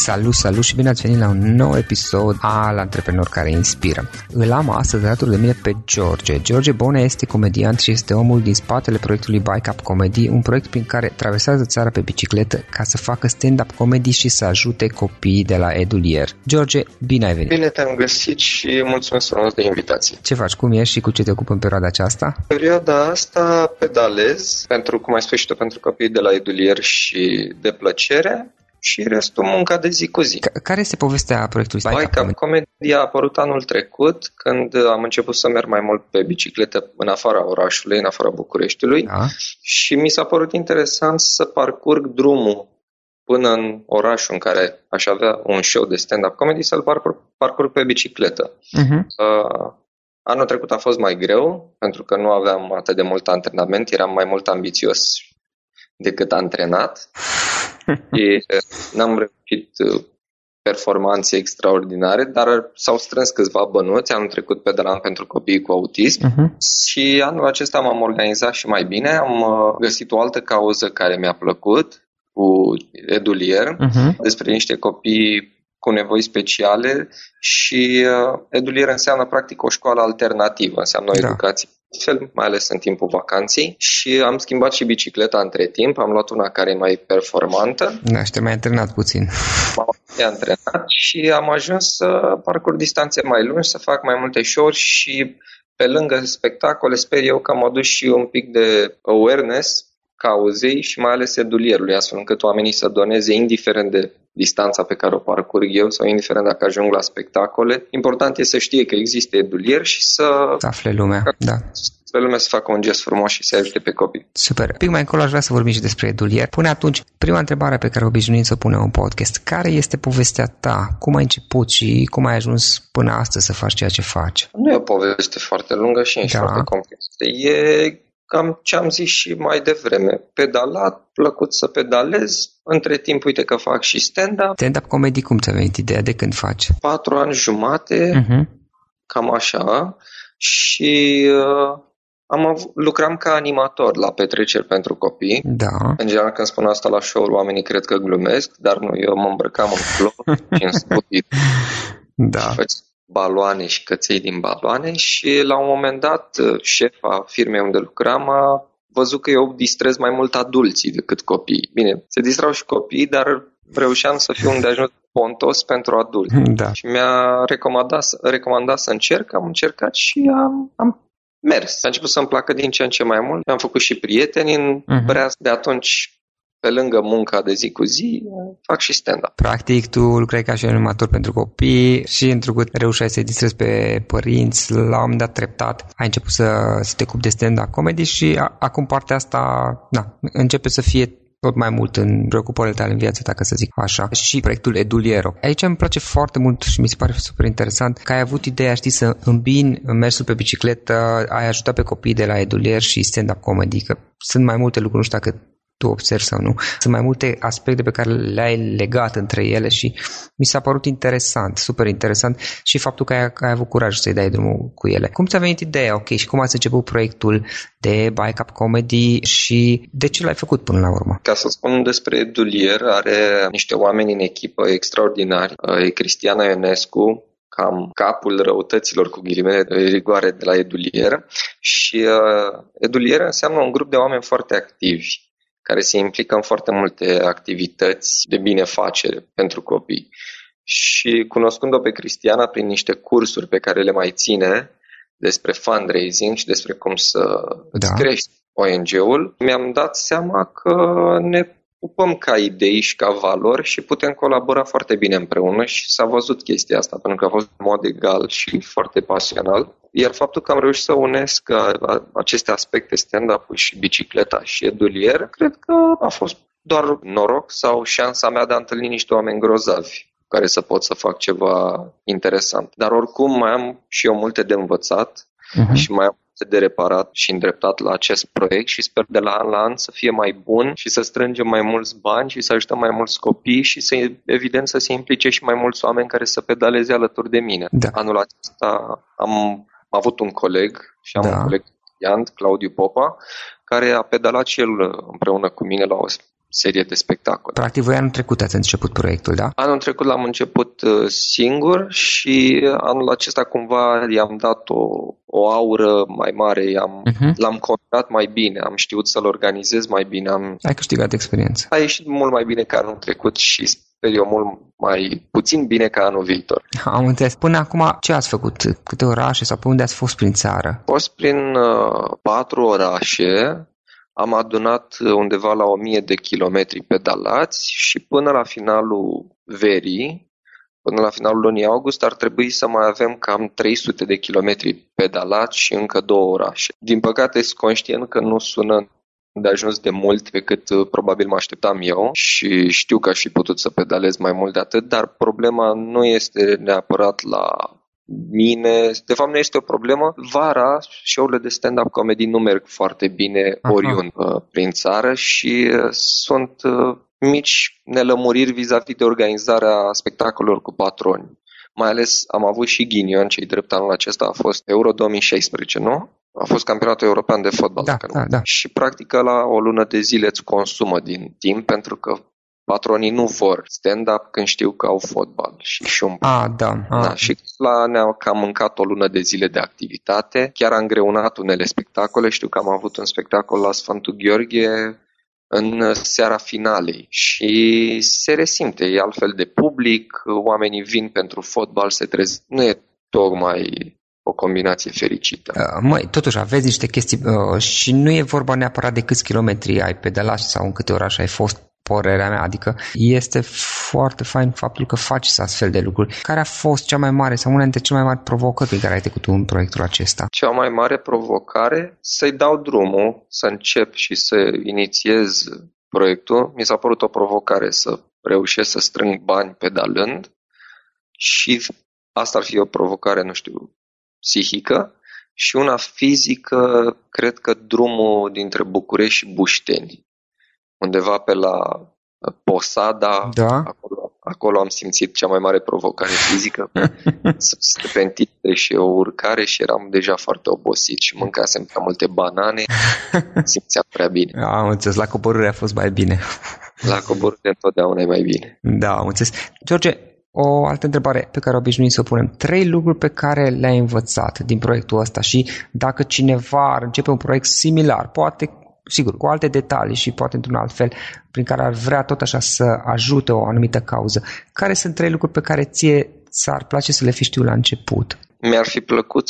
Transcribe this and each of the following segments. Salut și bine ați venit la un nou episod al Antreprenor care inspiră. Îl am astăzi alături de mine pe George. George Bonea este comediant și este omul din spatele proiectului Bike Up Comedy, un proiect prin care traversează țara pe bicicletă ca să facă stand-up comedy și să ajute copiii de la Edulier. George, bine ai venit! Bine te-am găsit și mulțumesc frumos de invitație. Ce faci? Cum ești și cu ce te ocupi în perioada aceasta? Perioada asta pedalez, cum ai spus și tu, pentru copiii de la Edulier și de plăcere. Și restul munca de zi cu zi. Care este povestea proiectului? Bike Up Comedy a apărut anul trecut, când am început să merg mai mult pe bicicletă în afara orașului, în afara Bucureștiului. Da. Și mi s-a părut interesant să parcurg drumul până în orașul în care aș avea un show de stand-up comedy, să-l parcurg pe bicicletă. Uh-huh. Anul trecut a fost mai greu, pentru că nu aveam atât de mult antrenament, eram mai mult ambițios decât antrenat. Și n-am reușit performanțe extraordinare, dar s-au strâns câțiva bănuți. Anul trecut pedalam pentru copiii cu autism. Uh-huh. Și anul acesta m-am organizat și mai bine. Am găsit o altă cauză care mi-a plăcut, cu Edulier, uh-huh, despre niște copii cu nevoi speciale. Și Edulier înseamnă practic o școală alternativă, înseamnă o educație. Fel, mai ales în timpul vacanței. Și am schimbat și bicicleta între timp. Am luat una care e mai performantă. Da, și te mai antrenat puțin. M-am antrenat și am ajuns să parcurg distanțe mai lungi, să fac mai multe show-uri și pe lângă spectacole sper eu că am adus și un pic de awareness cauzei și mai ales Edulierului, astfel încât oamenii să doneze indiferent de distanța pe care o parcurg eu sau indiferent dacă ajung la spectacole. Important e să știe că există Edulier și să afle lumea, Pe lumea să facă un gest frumos și să ajute pe copii. Super. Pic mai încolo aș vrea să vorbim și despre Edulier. Până atunci, prima întrebare pe care obișnuim să o punem în podcast. Care este povestea ta? Cum ai început și cum ai ajuns până astăzi să faci ceea ce faci? Nu e o poveste foarte lungă și nici foarte complexă. E cam ce am zis și mai devreme. Pedalat, plăcut să pedalez. Între timp, uite că fac și stand-up. Stand-up comedy, cum ți-a venit ideea? De când faci? 4 ani jumate, uh-huh, cam așa. Și lucram ca animator la petreceri pentru copii. Da. În general, când spun asta la show-uri, oamenii cred că glumesc, dar nu, eu mă îmbrăcam în flori și în scutit. Da. Baloane și căței din baloane și la un moment dat șefa firmei unde lucram a văzut că eu distrez mai mult adulții decât copiii. Bine, se distrau și copiii, dar reușeam să fiu un deajun pontos pentru adulți. Da. Și mi-a recomandat să încerc, am încercat și am mers. A început să-mi placă din ce în ce mai mult. Am făcut și prieteni în breaz. De atunci, pe lângă munca de zi cu zi, fac și stand-up. Practic, tu lucrai ca și animator pentru copii și întrucât reușeai să-i distrezi pe părinți, la un moment dat treptat ai început să te ocupi de stand-up comedy și acum partea asta începe să fie tot mai mult în preocupările tale în viața ta, ca să zic așa, și proiectul Eduliero. Aici îmi place foarte mult și mi se pare super interesant că ai avut ideea, să îmbini mersul pe bicicletă, ai ajutat pe copii de la Edulier și stand-up comedy, că sunt mai multe lucruri, nu știu dacă tu observi sau nu. Sunt mai multe aspecte pe care le-ai legat între ele și mi s-a părut interesant, super interesant și faptul că ai avut curaj să-i dai drumul cu ele. Cum ți-a venit ideea? Ok, și cum ați început proiectul de Bike Up Comedy și de ce l-ai făcut până la urmă? Ca să spun despre Edulier, are niște oameni în echipă extraordinari. E Cristiana Ionescu, cam capul răutăților cu ghilimele de rigoare de la Edulier și Edulier înseamnă un grup de oameni foarte activi care se implică în foarte multe activități de binefacere pentru copii. Și cunoscând-o pe Cristiana prin niște cursuri pe care le mai ține despre fundraising și despre cum să îți crești ONG-ul, mi-am dat seama că ne pupăm ca idei și ca valori și putem colabora foarte bine împreună și s-a văzut chestia asta, pentru că a fost în mod egal și foarte pasional. Iar faptul că am reușit să unesc aceste aspecte, stand-up-ul și bicicleta și Edulier, cred că a fost doar noroc sau șansa mea de a întâlni niște oameni grozavi cu care să pot să fac ceva interesant. Dar oricum mai am și eu multe de învățat, uh-huh, și mai am de reparat și îndreptat la acest proiect și sper de la an la an să fie mai bun și să strângem mai mulți bani și să ajutăm mai mulți copii și să, evident, să se implice și mai mulți oameni care să pedaleze alături de mine. Da. Anul acesta am avut un coleg și am un coleg, Claudiu Popa, care a pedalat și el împreună cu mine la o serie de spectacole. Practic, voi anul trecut ați început proiectul, da? Anul trecut l-am început singur și anul acesta cumva i-am dat o aură mai mare, l-am contat mai bine, am știut să-l organizez mai bine. Ai câștigat experiență. A ieșit mult mai bine ca anul trecut și sper eu mult mai puțin bine ca anul viitor. Am înțeles. Până acum ce ați făcut? Câte orașe sau pe unde ați fost prin țară? Am fost prin 4 orașe. Am adunat undeva la 1.000 de kilometri pedalați și până la finalul verii, până la finalul lunii august, ar trebui să mai avem cam 300 de kilometri pedalați și încă 2 orașe. Din păcate, sunt conștient că nu sună de ajuns de mult pe cât probabil mă așteptam eu și știu că aș fi putut să pedalez mai mult de atât, dar problema nu este neapărat la mine, de fapt nu este o problemă. Vara, show-urile de stand-up comedy nu merg foarte bine oriunde prin țară și sunt mici nelămuriri vis-a-vis de organizarea spectacolelor cu patroni. Mai ales am avut și ghinion, ce-i drept anul acesta a fost Euro 2016, nu? A fost campionatul european de fotbal. Da. Și practic la o lună de zile îți consumă din timp pentru că patronii nu vor stand-up când știu că au fotbal și șumpă. Și ne-au cam mâncat o lună de zile de activitate. Chiar am greunat unele spectacole. Știu că am avut un spectacol la Sfântul Gheorghe în seara finalei și se resimte. E altfel de public, oamenii vin pentru fotbal, se trezesc. Nu e tocmai o combinație fericită. Totuși aveți niște chestii și nu e vorba neapărat de câți kilometri ai pedalat sau în câte orașe ai fost, părerea mea, adică este foarte fain faptul că faci astfel de lucruri. Care a fost cea mai mare sau una dintre cele mai mari provocări pe care ai trecut în proiectul acesta? Cea mai mare provocare? Să-i dau drumul, să încep și să inițiez proiectul. Mi s-a părut o provocare să reușesc să strâng bani pedalând și asta ar fi o provocare, nu știu, psihică. Și una fizică, cred că drumul dintre București și Bușteni, undeva pe la Posada, acolo am simțit cea mai mare provocare fizică. Sunt pentite și o urcare și eram deja foarte obosit și mâncasem prea multe banane, simțeam prea bine. Am înțeles, la coborâre a fost mai bine. La coborâre întotdeauna e mai bine. Da, am înțeles. George, o altă întrebare pe care obișnuim să o punem. 3 lucruri pe care le-ai învățat din proiectul ăsta și dacă cineva ar începe un proiect similar, poate sigur, cu alte detalii și poate într-un alt fel, prin care ar vrea tot așa să ajute o anumită cauză. Care sunt 3 lucruri pe care ție ți-ar place să le fi știut la început? Mi-ar fi plăcut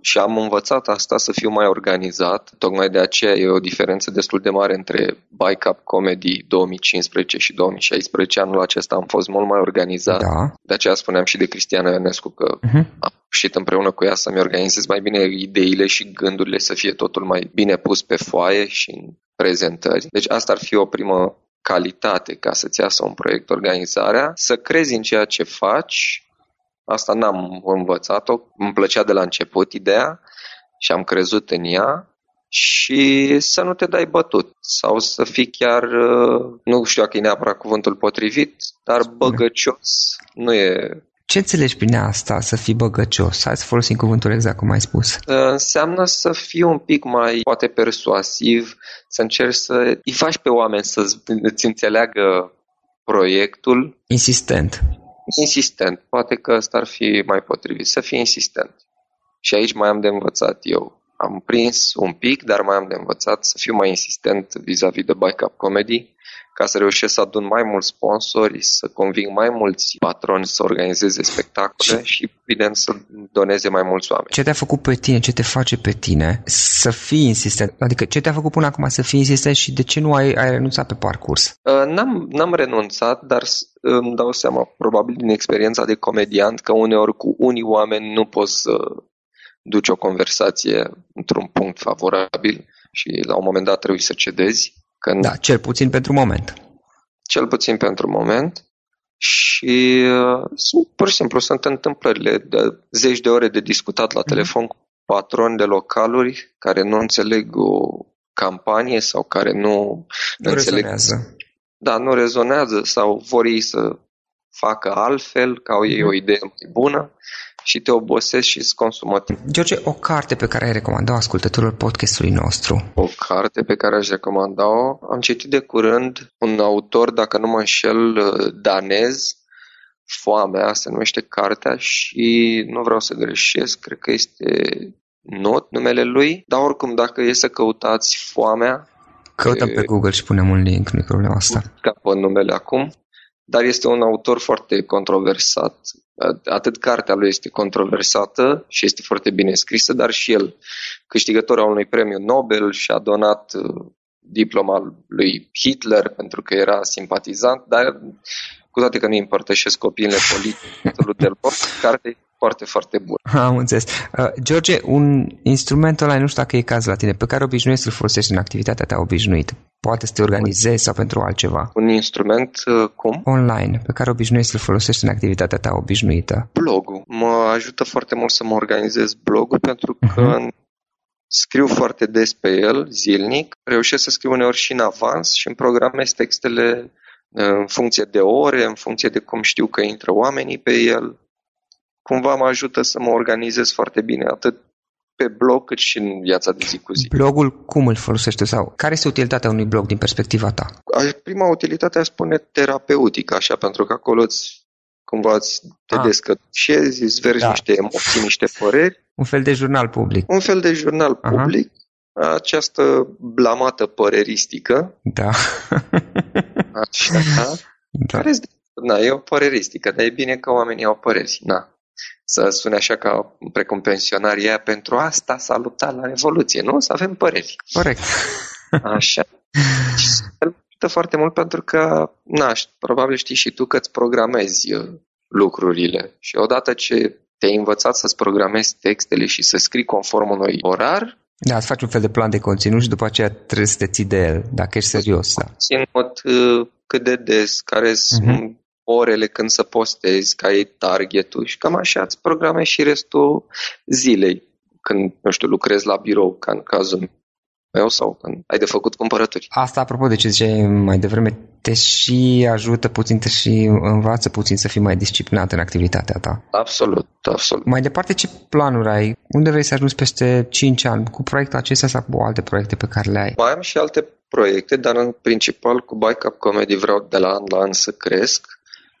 și am învățat asta, să fiu mai organizat. Tocmai de aceea e o diferență destul de mare între Bike Up Comedy 2015 și 2016. Anul acesta am fost mult mai organizat. Da. De aceea spuneam și de Cristiana Ionescu că am reușit împreună cu ea să-mi organizez mai bine ideile și gândurile, să fie totul mai bine pus pe foaie și în prezentări. Deci asta ar fi o primă calitate ca să-ți iasă un proiect, organizarea. Să crezi în ceea ce faci. Asta n-am învățat-o, îmi plăcea de la început ideea și am crezut în ea și să nu te dai bătut sau să fii chiar, nu știu dacă e neapărat cuvântul potrivit, dar băgăcios nu e. Ce înțelegi prin asta, să fii băgăcios? Hai să folosim cuvântul exact cum ai spus. Înseamnă să fii un pic mai, poate, persuasiv, să încerci să îi faci pe oameni să-ți înțeleagă proiectul. Insistent. Poate că ăsta ar fi mai potrivit. Să fii insistent. Și aici mai am de învățat eu. Am prins un pic, dar mai am de învățat să fiu mai insistent vis-a-vis de Bike Up Comedy, ca să reușesc să adun mai mulți sponsori, să conving mai mulți patroni să organizeze spectacole și, evident, să doneze mai mulți oameni. Ce te-a făcut pe tine, ce te face pe tine să fii insistent? Adică ce te-a făcut până acum să fii insistent și de ce nu ai renunțat pe parcurs? N-am renunțat, dar îmi dau seama, probabil din experiența de comediant, că uneori cu unii oameni nu poți să duci o conversație într-un punct favorabil și la un moment dat trebuie să cedezi. Da, cel puțin pentru moment. Și pur și simplu sunt întâmplările de zeci de ore de discutat la telefon cu patroni de localuri care nu înțeleg o campanie sau care nu înțeleg. Nu rezonează. Da, nu rezonează sau vor ei să facă altfel, că au ei o idee mai bună și te obosești și îți consumă timp. George, o carte pe care ai recomandat-o ascultătorilor podcastului nostru? O carte pe care aș recomanda-o? Am citit de curând un autor, dacă nu mă înșel, danez, Foamea, se numește cartea și nu vreau să greșesc, cred că este Not numele lui, dar oricum dacă e să căutați Foamea, căutăm pe Google și punem un link, nu-i problema asta. Scapă numele acum, dar este un autor foarte controversat. Atât cartea lui este controversată și este foarte bine scrisă, dar și el, câștigător al unui premiu Nobel, și-a donat diploma lui Hitler pentru că era simpatizant, dar cu toate că nu împărtășesc opiniile politice, cartea e foarte, foarte bună. Am înțeles. George, un instrument online, nu știu dacă e cazul la tine, pe care obișnuiești să-l folosești în activitatea ta obișnuită, poate să te organizezi sau pentru altceva. Un instrument cum? Online, pe care obișnuiești să-l folosești în activitatea ta obișnuită. Blogul. Mă ajută foarte mult să mă organizez blogul pentru că scriu foarte des pe el, zilnic. Reușesc să scriu uneori și în avans și îmi programez textele în funcție de ore, în funcție de cum știu că intră oamenii pe el. Cumva mă ajută să mă organizez foarte bine, atât pe blog cât și în viața de zi cu zi. Blogul cum îl folosești sau care este utilitatea unui blog din perspectiva ta? Prima utilitate, aș spune, terapeutică, așa, pentru că acolo te descătușezi, îți verzi niște emoții, niște păreri. Un fel de jurnal public. Un fel de jurnal public. Această blamată păreristică. Da. Așa, da. E o păreristică, dar e bine că oamenii au păreri. Na. Să sune așa ca precum pensionarii aia, pentru asta s-a luptat la Revoluție, nu? Să avem păreri. Corect. Așa. Și se luptă foarte mult pentru că, probabil știi și tu că îți programezi lucrurile. Și odată ce te-ai învățat să-ți programezi textele și să scrii conform unui orar, da, îți faci un fel de plan de conținut și după aceea trebuie să te ții de el, dacă ești serios. Da. Conținut cât de des, care sunt orele când să postezi, ca e targetul și cam așa îți programezi și restul zilei. Când, lucrezi la birou, ca în cazul meu, sau când ai de făcut cumpărături. Asta, apropo de ce ziceai mai devreme, te și ajută puțin, te și învață puțin să fii mai disciplinat în activitatea ta. Absolut, absolut. Mai departe, ce planuri ai? Unde vrei să ajungi peste 5 ani? Cu proiectul acesta sau cu alte proiecte pe care le ai? Mai am și alte proiecte, dar în principal cu Bike Up Comedy vreau de la an la an să cresc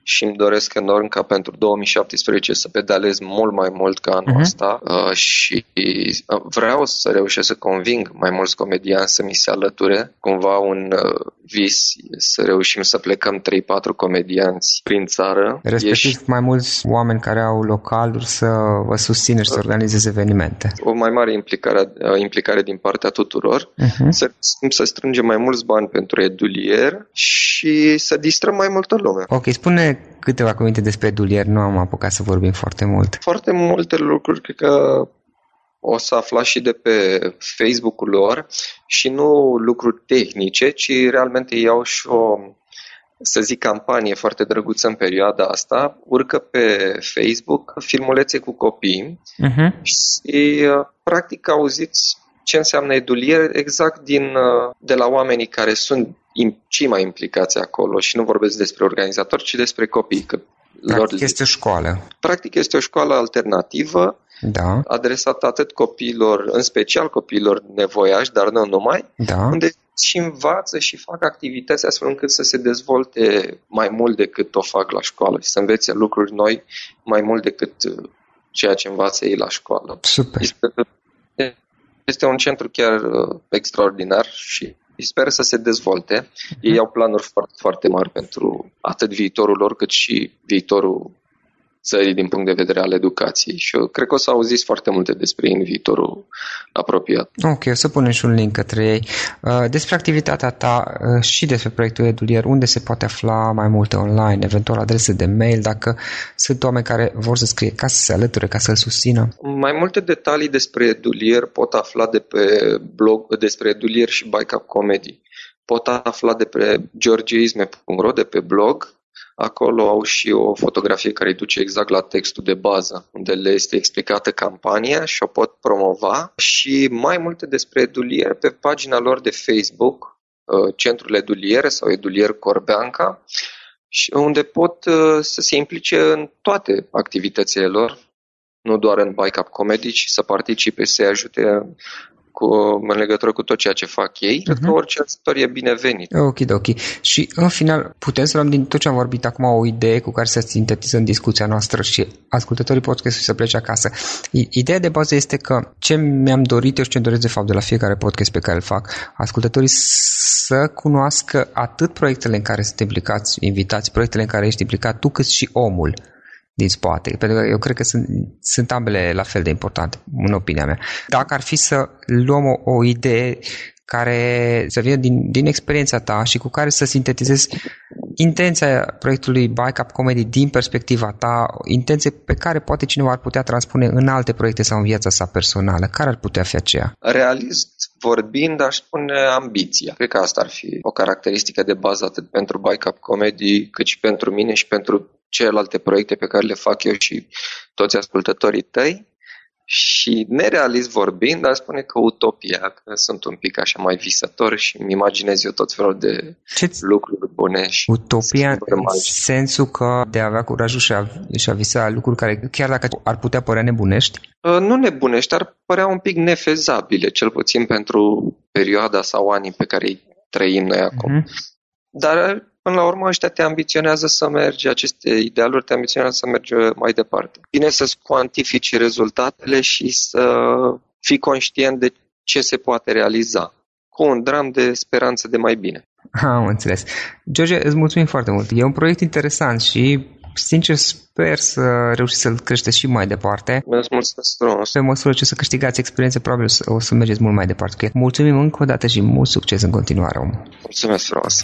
și îmi doresc enorm ca pentru 2017 să pedalez mult mai mult ca anul ăsta și vreau să reușesc să conving mai mulți comediani să mi se alăture. Cumva un vis să reușim să plecăm 3-4 comedianți prin țară. Respectiv mai mulți oameni care au localuri să vă susțină și să organizeze evenimente. O mai mare implicare din partea tuturor. Să strângem mai mulți bani pentru Edulier și să distrăm mai multă lume. Ok, spune câteva cuvinte despre Edulier, nu am apucat să vorbim foarte mult. Foarte multe lucruri, cred că o să aflați și de pe Facebook-ul lor și nu lucruri tehnice, ci realmente iau și o, să zic, campanie foarte drăguță în perioada asta. Urcă pe Facebook filmulețe cu copii și practic auziți ce înseamnă Edulier exact de la oamenii care sunt cei mai implicați acolo și nu vorbesc despre organizatori, ci despre copii. Că practic este o școală. Practic este o școală alternativă adresată atât copiilor, în special copiilor nevoiași, dar nu numai, unde și învață și fac activități astfel încât să se dezvolte mai mult decât o fac la școală și să învețe lucruri noi mai mult decât ceea ce învață ei la școală. Super. Este un centru chiar extraordinar și sper să se dezvolte. Ei au planuri foarte, foarte mari pentru atât viitorul lor, cât și viitorul țării din punct de vedere al educației. Și eu cred că o să auziți foarte multe despre ei în viitorul apropiat. Ok, o să punem și un link către ei. Despre activitatea ta și despre proiectul Edulier, unde se poate afla mai multe online, eventual adrese de mail, dacă sunt oameni care vor să scrie ca să se alăture, ca să-l susțină? Mai multe detalii despre Edulier pot afla de pe blog, despre Edulier și Bike Up Comedy. Pot afla de pe georgieisme.ro, de pe blog. Acolo au și o fotografie care îi duce exact la textul de bază, unde le este explicată campania și o pot promova. Și mai multe despre Edulier pe pagina lor de Facebook, Centrul Edulier sau Edulier Corbeanca, și unde pot să se implice în toate activitățile lor, nu doar în Bike Up Comedy, ci să participe, să-i ajute în legătură cu tot ceea ce fac ei. Cred că orice ajutor e binevenit. Ok. Și în final, putem să luăm din tot ce am vorbit acum o idee cu care să sintetizăm discuția noastră și ascultătorii podcastului să plece acasă. Ideea de bază este că ce mi-am dorit eu și ce doresc de fapt de la fiecare podcast pe care îl fac, ascultătorii să cunoască atât proiectele în care sunt implicați, invitați, proiectele în care ești implicat tu, cât și omul din spate, pentru că eu cred că sunt ambele la fel de importante, în opinia mea. Dacă ar fi să luăm o idee care să vină din experiența ta și cu care să sintetizezi intenția proiectului Bike Up Comedy din perspectiva ta, intenție pe care poate cineva ar putea transpune în alte proiecte sau în viața sa personală, care ar putea fi aceea? Realist vorbind, aș spune ambiția. Cred că asta ar fi o caracteristică de bază atât pentru Bike Up Comedy, cât și pentru mine și pentru celelalte proiecte pe care le fac eu și toți ascultătorii tăi. Și nerealist vorbind, dar spune că utopia, că sunt un pic așa mai visător și îmi imaginez eu tot felul de lucruri bune. Și utopia în sensul că de a avea curajul și a visa lucruri care chiar dacă ar putea părea nebunești? Nu nebunești, ar părea un pic nefezabile, cel puțin pentru perioada sau anii pe care îi trăim noi acum. Dar până la urmă, ăștia te ambiționează să mergi, aceste idealuri te ambiționează să mergi mai departe. Bine să-ți cuantifici rezultatele și să fii conștient de ce se poate realiza, cu un dram de speranță de mai bine. Am înțeles. George, îți mulțumim foarte mult. E un proiect interesant și, sincer, sper să reușiți să-l creșteți și mai departe. Mulțumesc frumos. Pe măsură ce o să câștigați experiențe, probabil o să mergeți mult mai departe. Mulțumim încă o dată și mult succes în continuare, om. Mulțumesc frumos.